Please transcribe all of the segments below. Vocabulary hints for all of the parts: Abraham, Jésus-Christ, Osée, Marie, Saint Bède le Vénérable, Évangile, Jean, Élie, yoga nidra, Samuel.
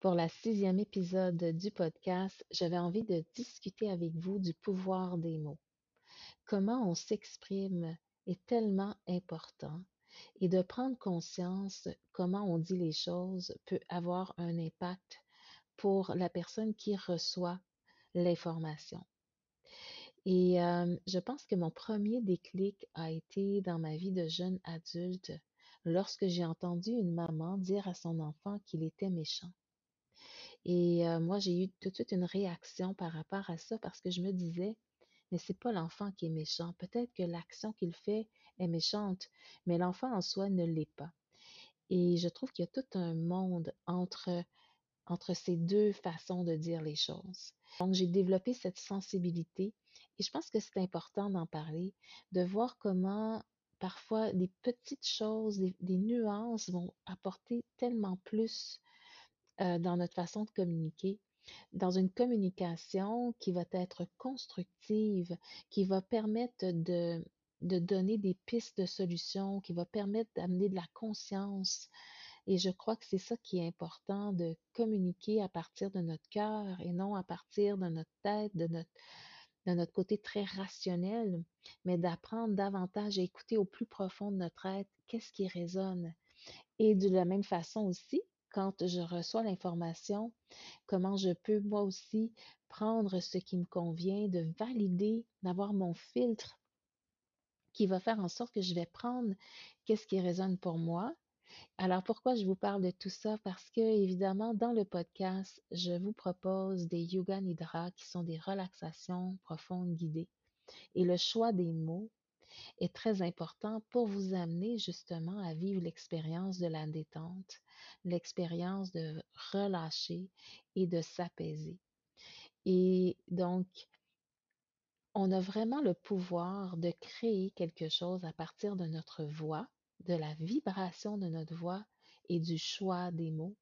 Pour le 6e épisode du podcast, j'avais envie de discuter avec vous du pouvoir des mots. Comment on s'exprime est tellement important et de prendre conscience comment on dit les choses peut avoir un impact pour la personne qui reçoit l'information. Et je pense que mon premier déclic a été dans ma vie de jeune adulte lorsque j'ai entendu une maman dire à son enfant qu'il était méchant. Et moi, j'ai eu tout de suite une réaction par rapport à ça parce que je me disais, mais c'est pas l'enfant qui est méchant. Peut-être que l'action qu'il fait est méchante, mais l'enfant en soi ne l'est pas. Et je trouve qu'il y a tout un monde entre ces deux façons de dire les choses. Donc, j'ai développé cette sensibilité et je pense que c'est important d'en parler, de voir comment parfois des petites choses, des nuances vont apporter tellement plus dans notre façon de communiquer, dans une communication qui va être constructive, qui va permettre de donner des pistes de solutions, qui va permettre d'amener de la conscience. Et je crois que c'est ça qui est important, de communiquer à partir de notre cœur et non à partir de notre tête, de notre côté très rationnel, mais d'apprendre davantage à écouter au plus profond de notre être, qu'est-ce qui résonne. Et de la même façon aussi, quand je reçois l'information, comment je peux moi aussi prendre ce qui me convient, de valider, d'avoir mon filtre qui va faire en sorte que je vais prendre qu'est-ce qui résonne pour moi. Alors pourquoi je vous parle de tout ça? Parce que évidemment dans le podcast, je vous propose des yoga nidra qui sont des relaxations profondes guidées. Et le choix des mots est très important pour vous amener justement à vivre l'expérience de la détente, l'expérience de relâcher et de s'apaiser. Et donc, on a vraiment le pouvoir de créer quelque chose à partir de notre voix, de la vibration de notre voix et du choix des mots,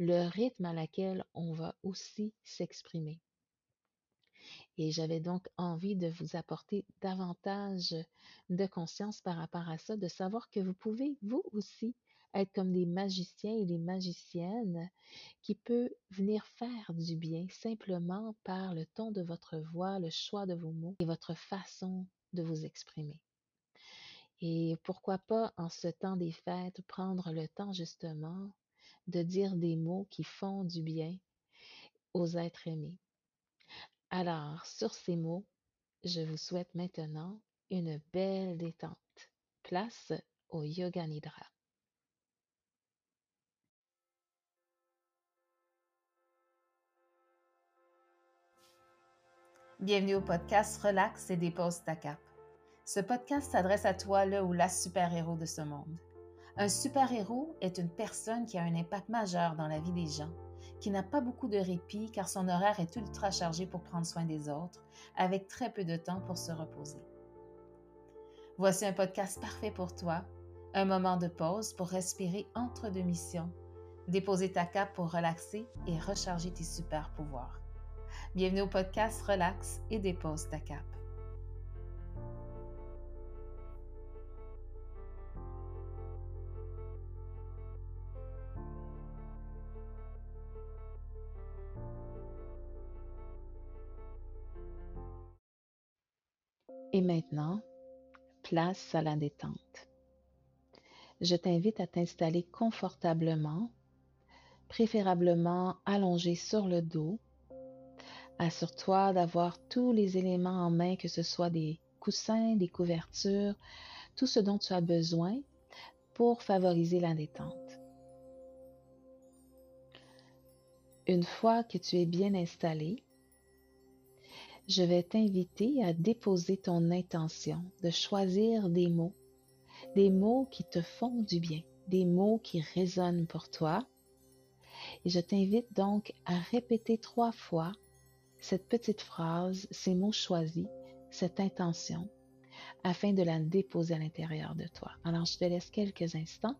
le rythme à laquelle on va aussi s'exprimer. Et j'avais donc envie de vous apporter davantage de conscience par rapport à ça, de savoir que vous pouvez, vous aussi, être comme des magiciens et des magiciennes qui peut venir faire du bien simplement par le ton de votre voix, le choix de vos mots et votre façon de vous exprimer. Et pourquoi pas, en ce temps des fêtes, prendre le temps justement de dire des mots qui font du bien aux êtres aimés. Alors, sur ces mots, je vous souhaite maintenant une belle détente. Place au yoga nidra. Bienvenue au podcast Relax et dépose ta cape. Ce podcast s'adresse à toi, le ou la super-héros de ce monde. Un super-héros est une personne qui a un impact majeur dans la vie des gens, qui n'a pas beaucoup de répit car son horaire est ultra chargé pour prendre soin des autres, avec très peu de temps pour se reposer. Voici un podcast parfait pour toi, un moment de pause pour respirer entre deux missions, déposer ta cape pour relaxer et recharger tes super-pouvoirs. Bienvenue au podcast Relax et dépose ta cape. Et maintenant, place à la détente. Je t'invite à t'installer confortablement, préférablement allongé sur le dos. Assure-toi d'avoir tous les éléments en main, que ce soit des coussins, des couvertures, tout ce dont tu as besoin pour favoriser la détente. Une fois que tu es bien installé, je vais t'inviter à déposer ton intention, de choisir des mots qui te font du bien, des mots qui résonnent pour toi. Et je t'invite donc à répéter 3 fois cette petite phrase, ces mots choisis, cette intention, afin de la déposer à l'intérieur de toi. Alors, je te laisse quelques instants.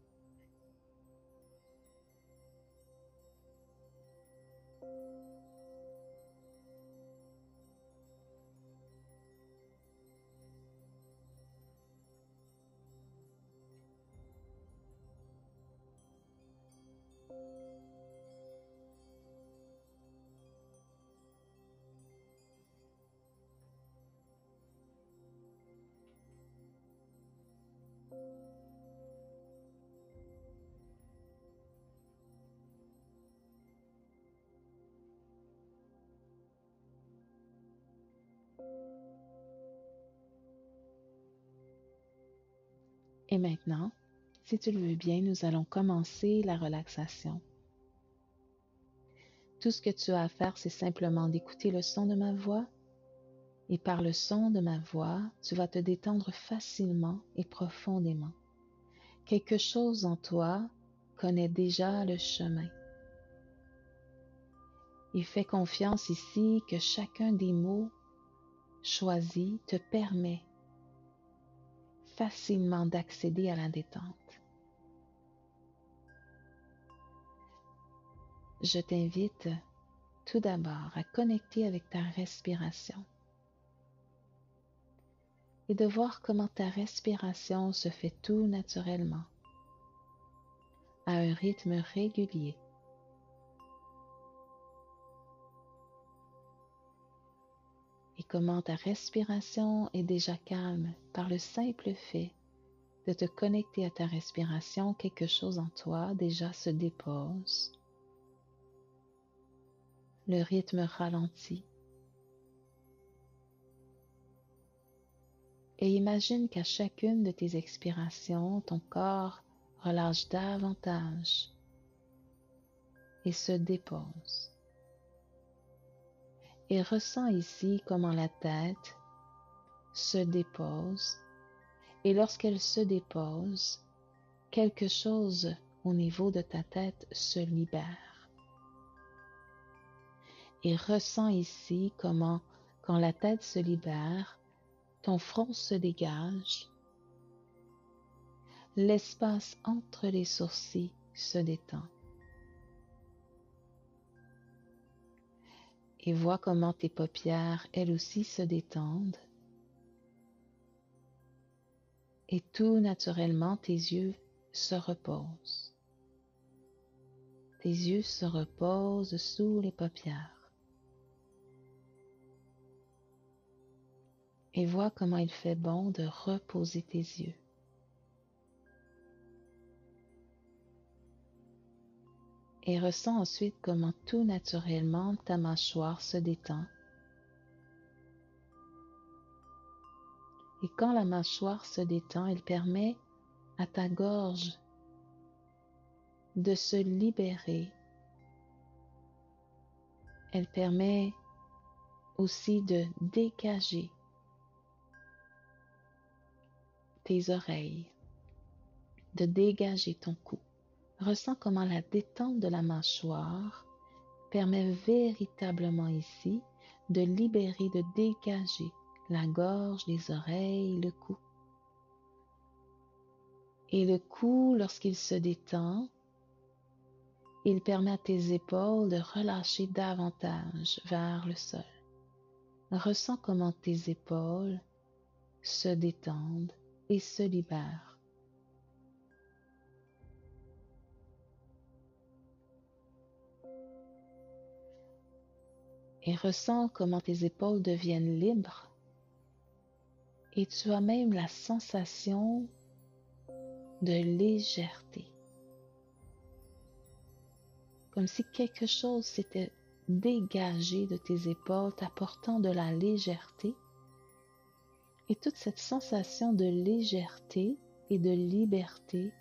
Et maintenant, si tu le veux bien, nous allons commencer la relaxation. Tout ce que tu as à faire, c'est simplement d'écouter le son de ma voix. Et par le son de ma voix, tu vas te détendre facilement et profondément. Quelque chose en toi connaît déjà le chemin. Et fais confiance ici que chacun des mots choisis te permet facilement d'accéder à la détente. Je t'invite tout d'abord à connecter avec ta respiration et de voir comment ta respiration se fait tout naturellement, à un rythme régulier. Et comment ta respiration est déjà calme par le simple fait de te connecter à ta respiration, quelque chose en toi déjà se dépose. Le rythme ralentit. Et imagine qu'à chacune de tes expirations, ton corps relâche davantage et se dépose. Et ressens ici comment la tête se dépose. Et lorsqu'elle se dépose, quelque chose au niveau de ta tête se libère. Et ressens ici comment, quand la tête se libère, ton front se dégage, l'espace entre les sourcils se détend. Et vois comment tes paupières, elles aussi, se détendent. Et tout naturellement, tes yeux se reposent. Tes yeux se reposent sous les paupières. Et vois comment il fait bon de reposer tes yeux. Et ressens ensuite comment tout naturellement ta mâchoire se détend. Et quand la mâchoire se détend, elle permet à ta gorge de se libérer. Elle permet aussi de dégager tes oreilles, de dégager ton cou. Ressens comment la détente de la mâchoire permet véritablement ici de libérer, de dégager la gorge, les oreilles, le cou. Et le cou, lorsqu'il se détend, il permet à tes épaules de relâcher davantage vers le sol. Ressens comment tes épaules se détendent et se libèrent. Et ressens comment tes épaules deviennent libres. Et tu as même la sensation de légèreté. Comme si quelque chose s'était dégagé de tes épaules, t'apportant de la légèreté. Et toute cette sensation de légèreté et de liberté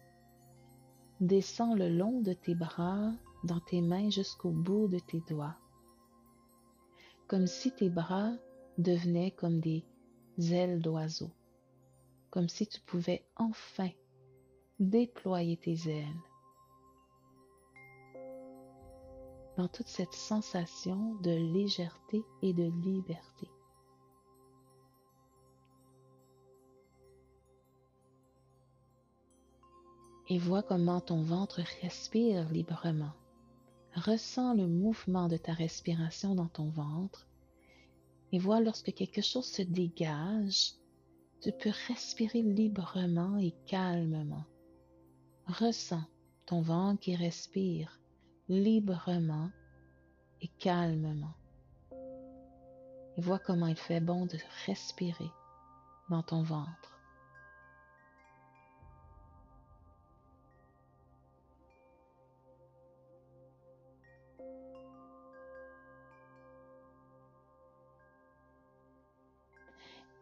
descend le long de tes bras, dans tes mains, jusqu'au bout de tes doigts. Comme si tes bras devenaient comme des ailes d'oiseau, comme si tu pouvais enfin déployer tes ailes dans toute cette sensation de légèreté et de liberté. Et vois comment ton ventre respire librement. Ressens le mouvement de ta respiration dans ton ventre et vois lorsque quelque chose se dégage, tu peux respirer librement et calmement. Ressens ton ventre qui respire librement et calmement. Et vois comment il fait bon de respirer dans ton ventre.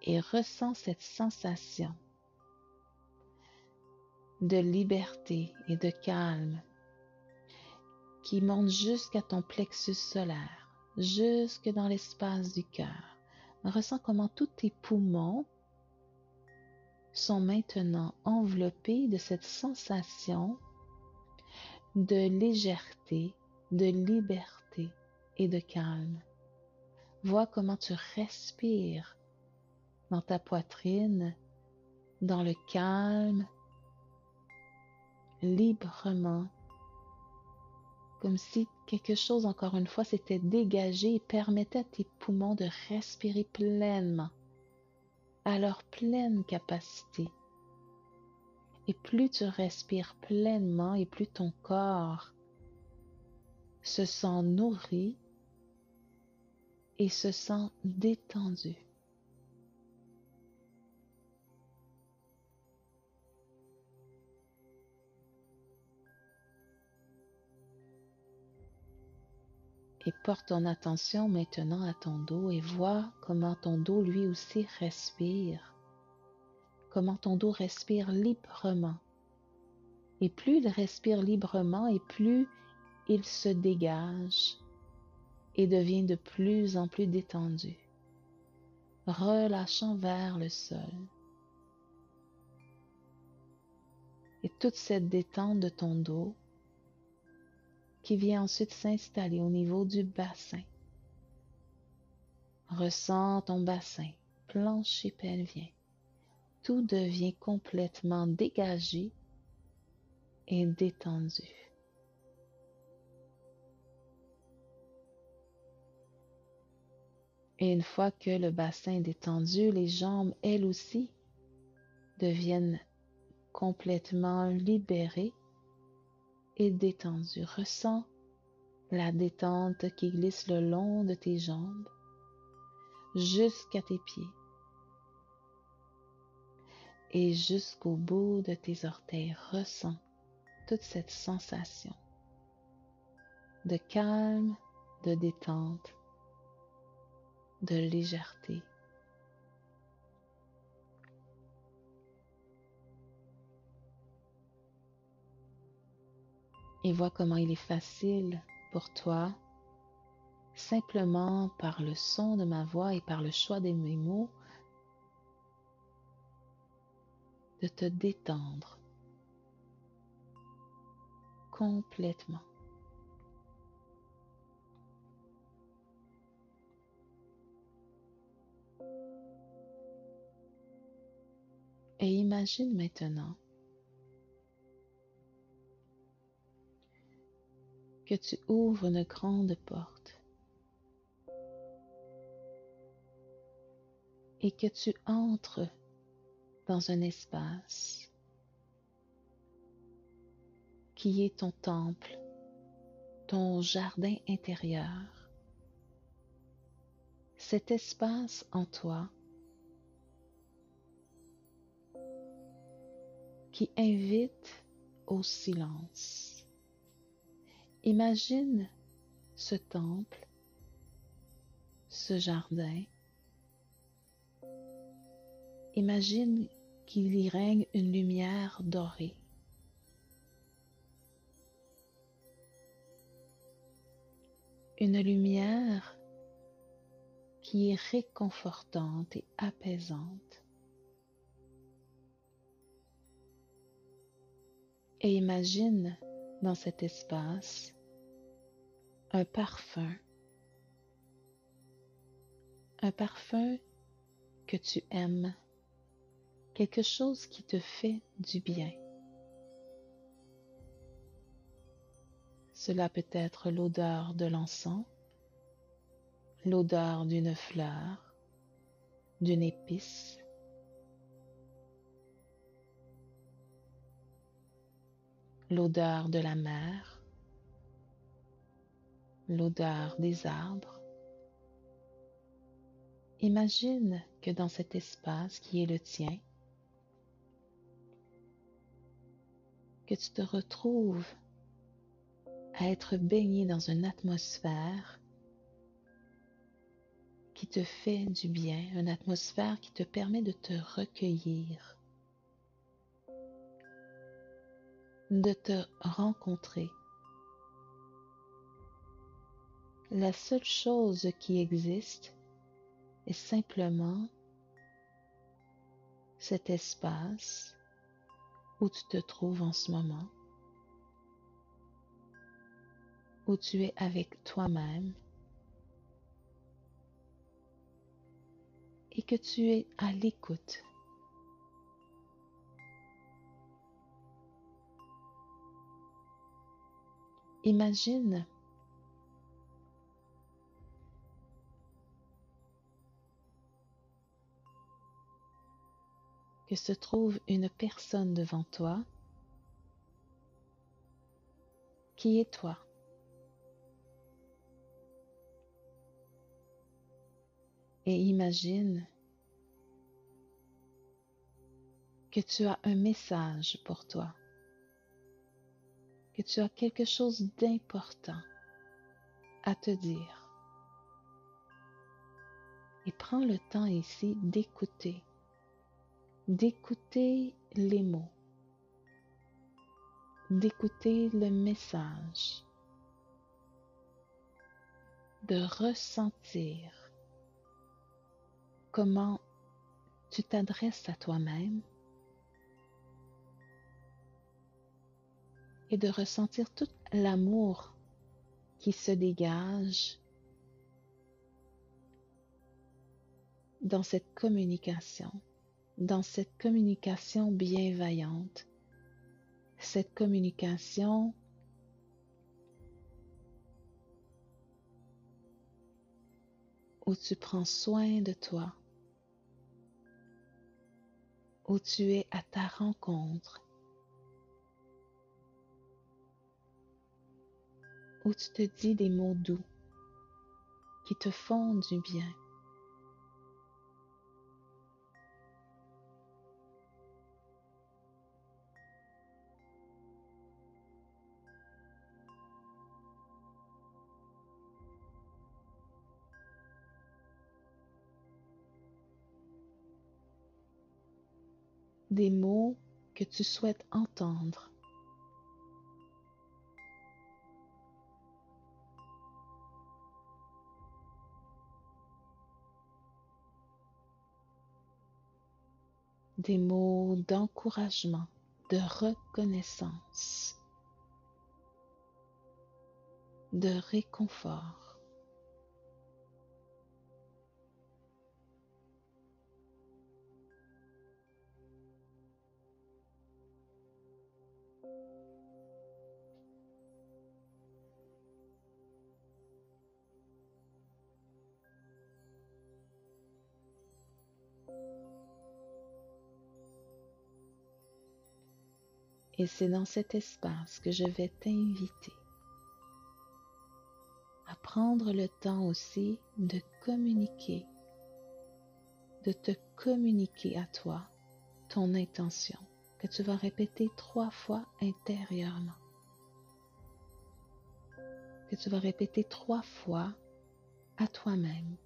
Et ressens cette sensation de liberté et de calme qui monte jusqu'à ton plexus solaire, jusque dans l'espace du cœur. Ressens comment tous tes poumons sont maintenant enveloppés de cette sensation de légèreté, de liberté et de calme. Vois comment tu respires dans ta poitrine, dans le calme, librement, comme si quelque chose, encore une fois, s'était dégagé et permettait à tes poumons de respirer pleinement, à leur pleine capacité. Et plus tu respires pleinement et plus ton corps se sent nourri et se sent détendu. Et porte ton attention maintenant à ton dos et vois comment ton dos lui aussi respire. Comment ton dos respire librement. Et plus il respire librement et plus il se dégage et devient de plus en plus détendu, relâchant vers le sol. Et toute cette détente de ton dos qui vient ensuite s'installer au niveau du bassin. Ressens ton bassin, plancher pelvien. Tout devient complètement dégagé et détendu. Et une fois que le bassin est détendu, les jambes, elles aussi, deviennent complètement libérées et détendu. Ressens la détente qui glisse le long de tes jambes jusqu'à tes pieds et jusqu'au bout de tes orteils. Ressens toute cette sensation de calme, de détente, de légèreté. Et vois comment il est facile pour toi, simplement par le son de ma voix et par le choix de mes mots, de te détendre complètement. Et imagine maintenant que tu ouvres une grande porte et que tu entres dans un espace qui est ton temple, ton jardin intérieur. Cet espace en toi qui invite au silence. Imagine ce temple, ce jardin. Imagine qu'il y règne une lumière dorée. Une lumière qui est réconfortante et apaisante. Et imagine dans cet espace un parfum que tu aimes, quelque chose qui te fait du bien. Cela peut être l'odeur de l'encens, l'odeur d'une fleur, d'une épice. L'odeur de la mer, l'odeur des arbres. Imagine que dans cet espace qui est le tien, que tu te retrouves à être baigné dans une atmosphère qui te fait du bien, une atmosphère qui te permet de te recueillir, de te rencontrer. La seule chose qui existe est simplement cet espace où tu te trouves en ce moment, où tu es avec toi-même et que tu es à l'écoute. Imagine que se trouve une personne devant toi qui est toi. Et imagine que tu as un message pour toi, que tu as quelque chose d'important à te dire. Et prends le temps ici d'écouter, d'écouter les mots, d'écouter le message, de ressentir comment tu t'adresses à toi-même et de ressentir tout l'amour qui se dégage dans cette communication bienveillante, cette communication où tu prends soin de toi, où tu es à ta rencontre, où tu te dis des mots doux qui te font du bien. Des mots que tu souhaites entendre. Des mots d'encouragement, de reconnaissance, de réconfort. Et c'est dans cet espace que je vais t'inviter à prendre le temps aussi de communiquer, de te communiquer à toi ton intention, que tu vas répéter 3 fois intérieurement, que tu vas répéter 3 fois à toi-même,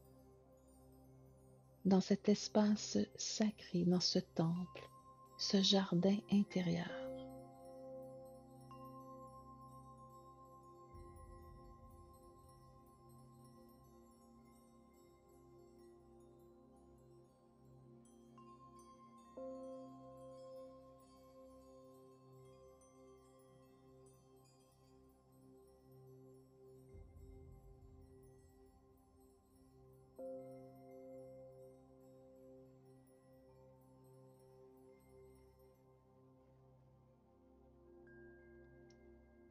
dans cet espace sacré, dans ce temple, ce jardin intérieur.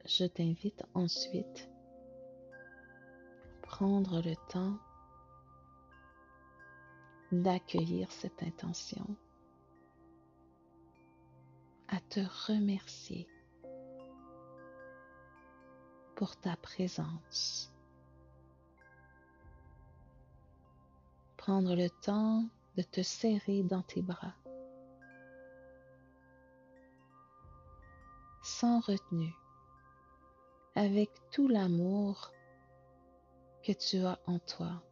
Je t'invite ensuite à prendre le temps d'accueillir cette intention, à te remercier pour ta présence. Prendre le temps de te serrer dans tes bras, sans retenue, avec tout l'amour que tu as en toi.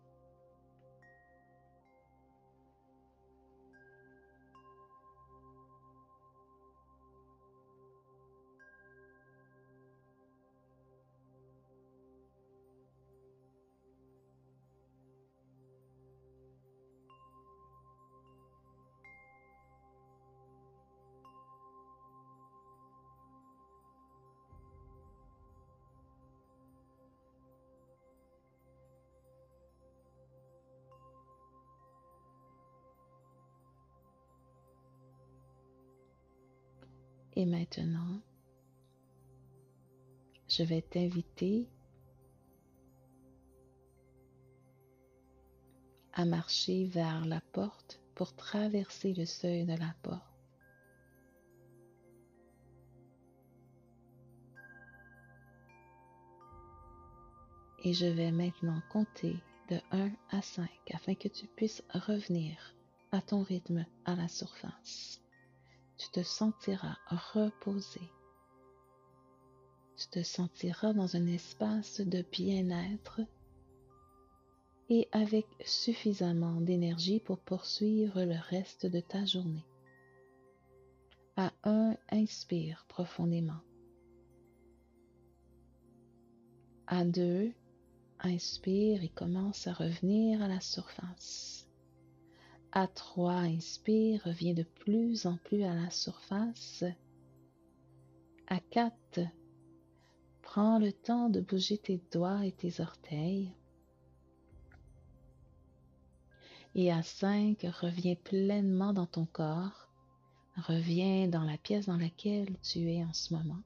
Et maintenant, je vais t'inviter à marcher vers la porte pour traverser le seuil de la porte. Et je vais maintenant compter de 1 à 5 afin que tu puisses revenir à ton rythme à la surface. Tu te sentiras reposé. Tu te sentiras dans un espace de bien-être et avec suffisamment d'énergie pour poursuivre le reste de ta journée. À 1, inspire profondément. À 2, inspire et commence à revenir à la surface. À 3, inspire, reviens de plus en plus à la surface. À 4, prends le temps de bouger tes doigts et tes orteils. Et à 5, reviens pleinement dans ton corps. Reviens dans la pièce dans laquelle tu es en ce moment.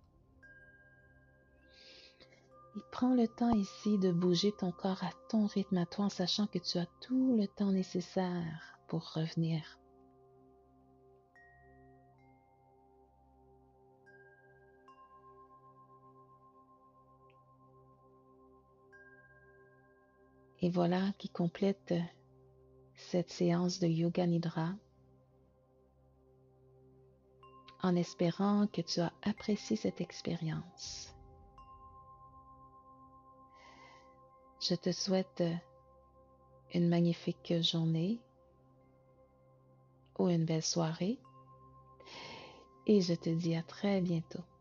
Et prends le temps ici de bouger ton corps à ton rythme à toi en sachant que tu as tout le temps nécessaire pour revenir. Et voilà qui complète cette séance de Yoga Nidra. En espérant que tu as apprécié cette expérience. Je te souhaite une magnifique journée ou une belle soirée et je te dis à très bientôt.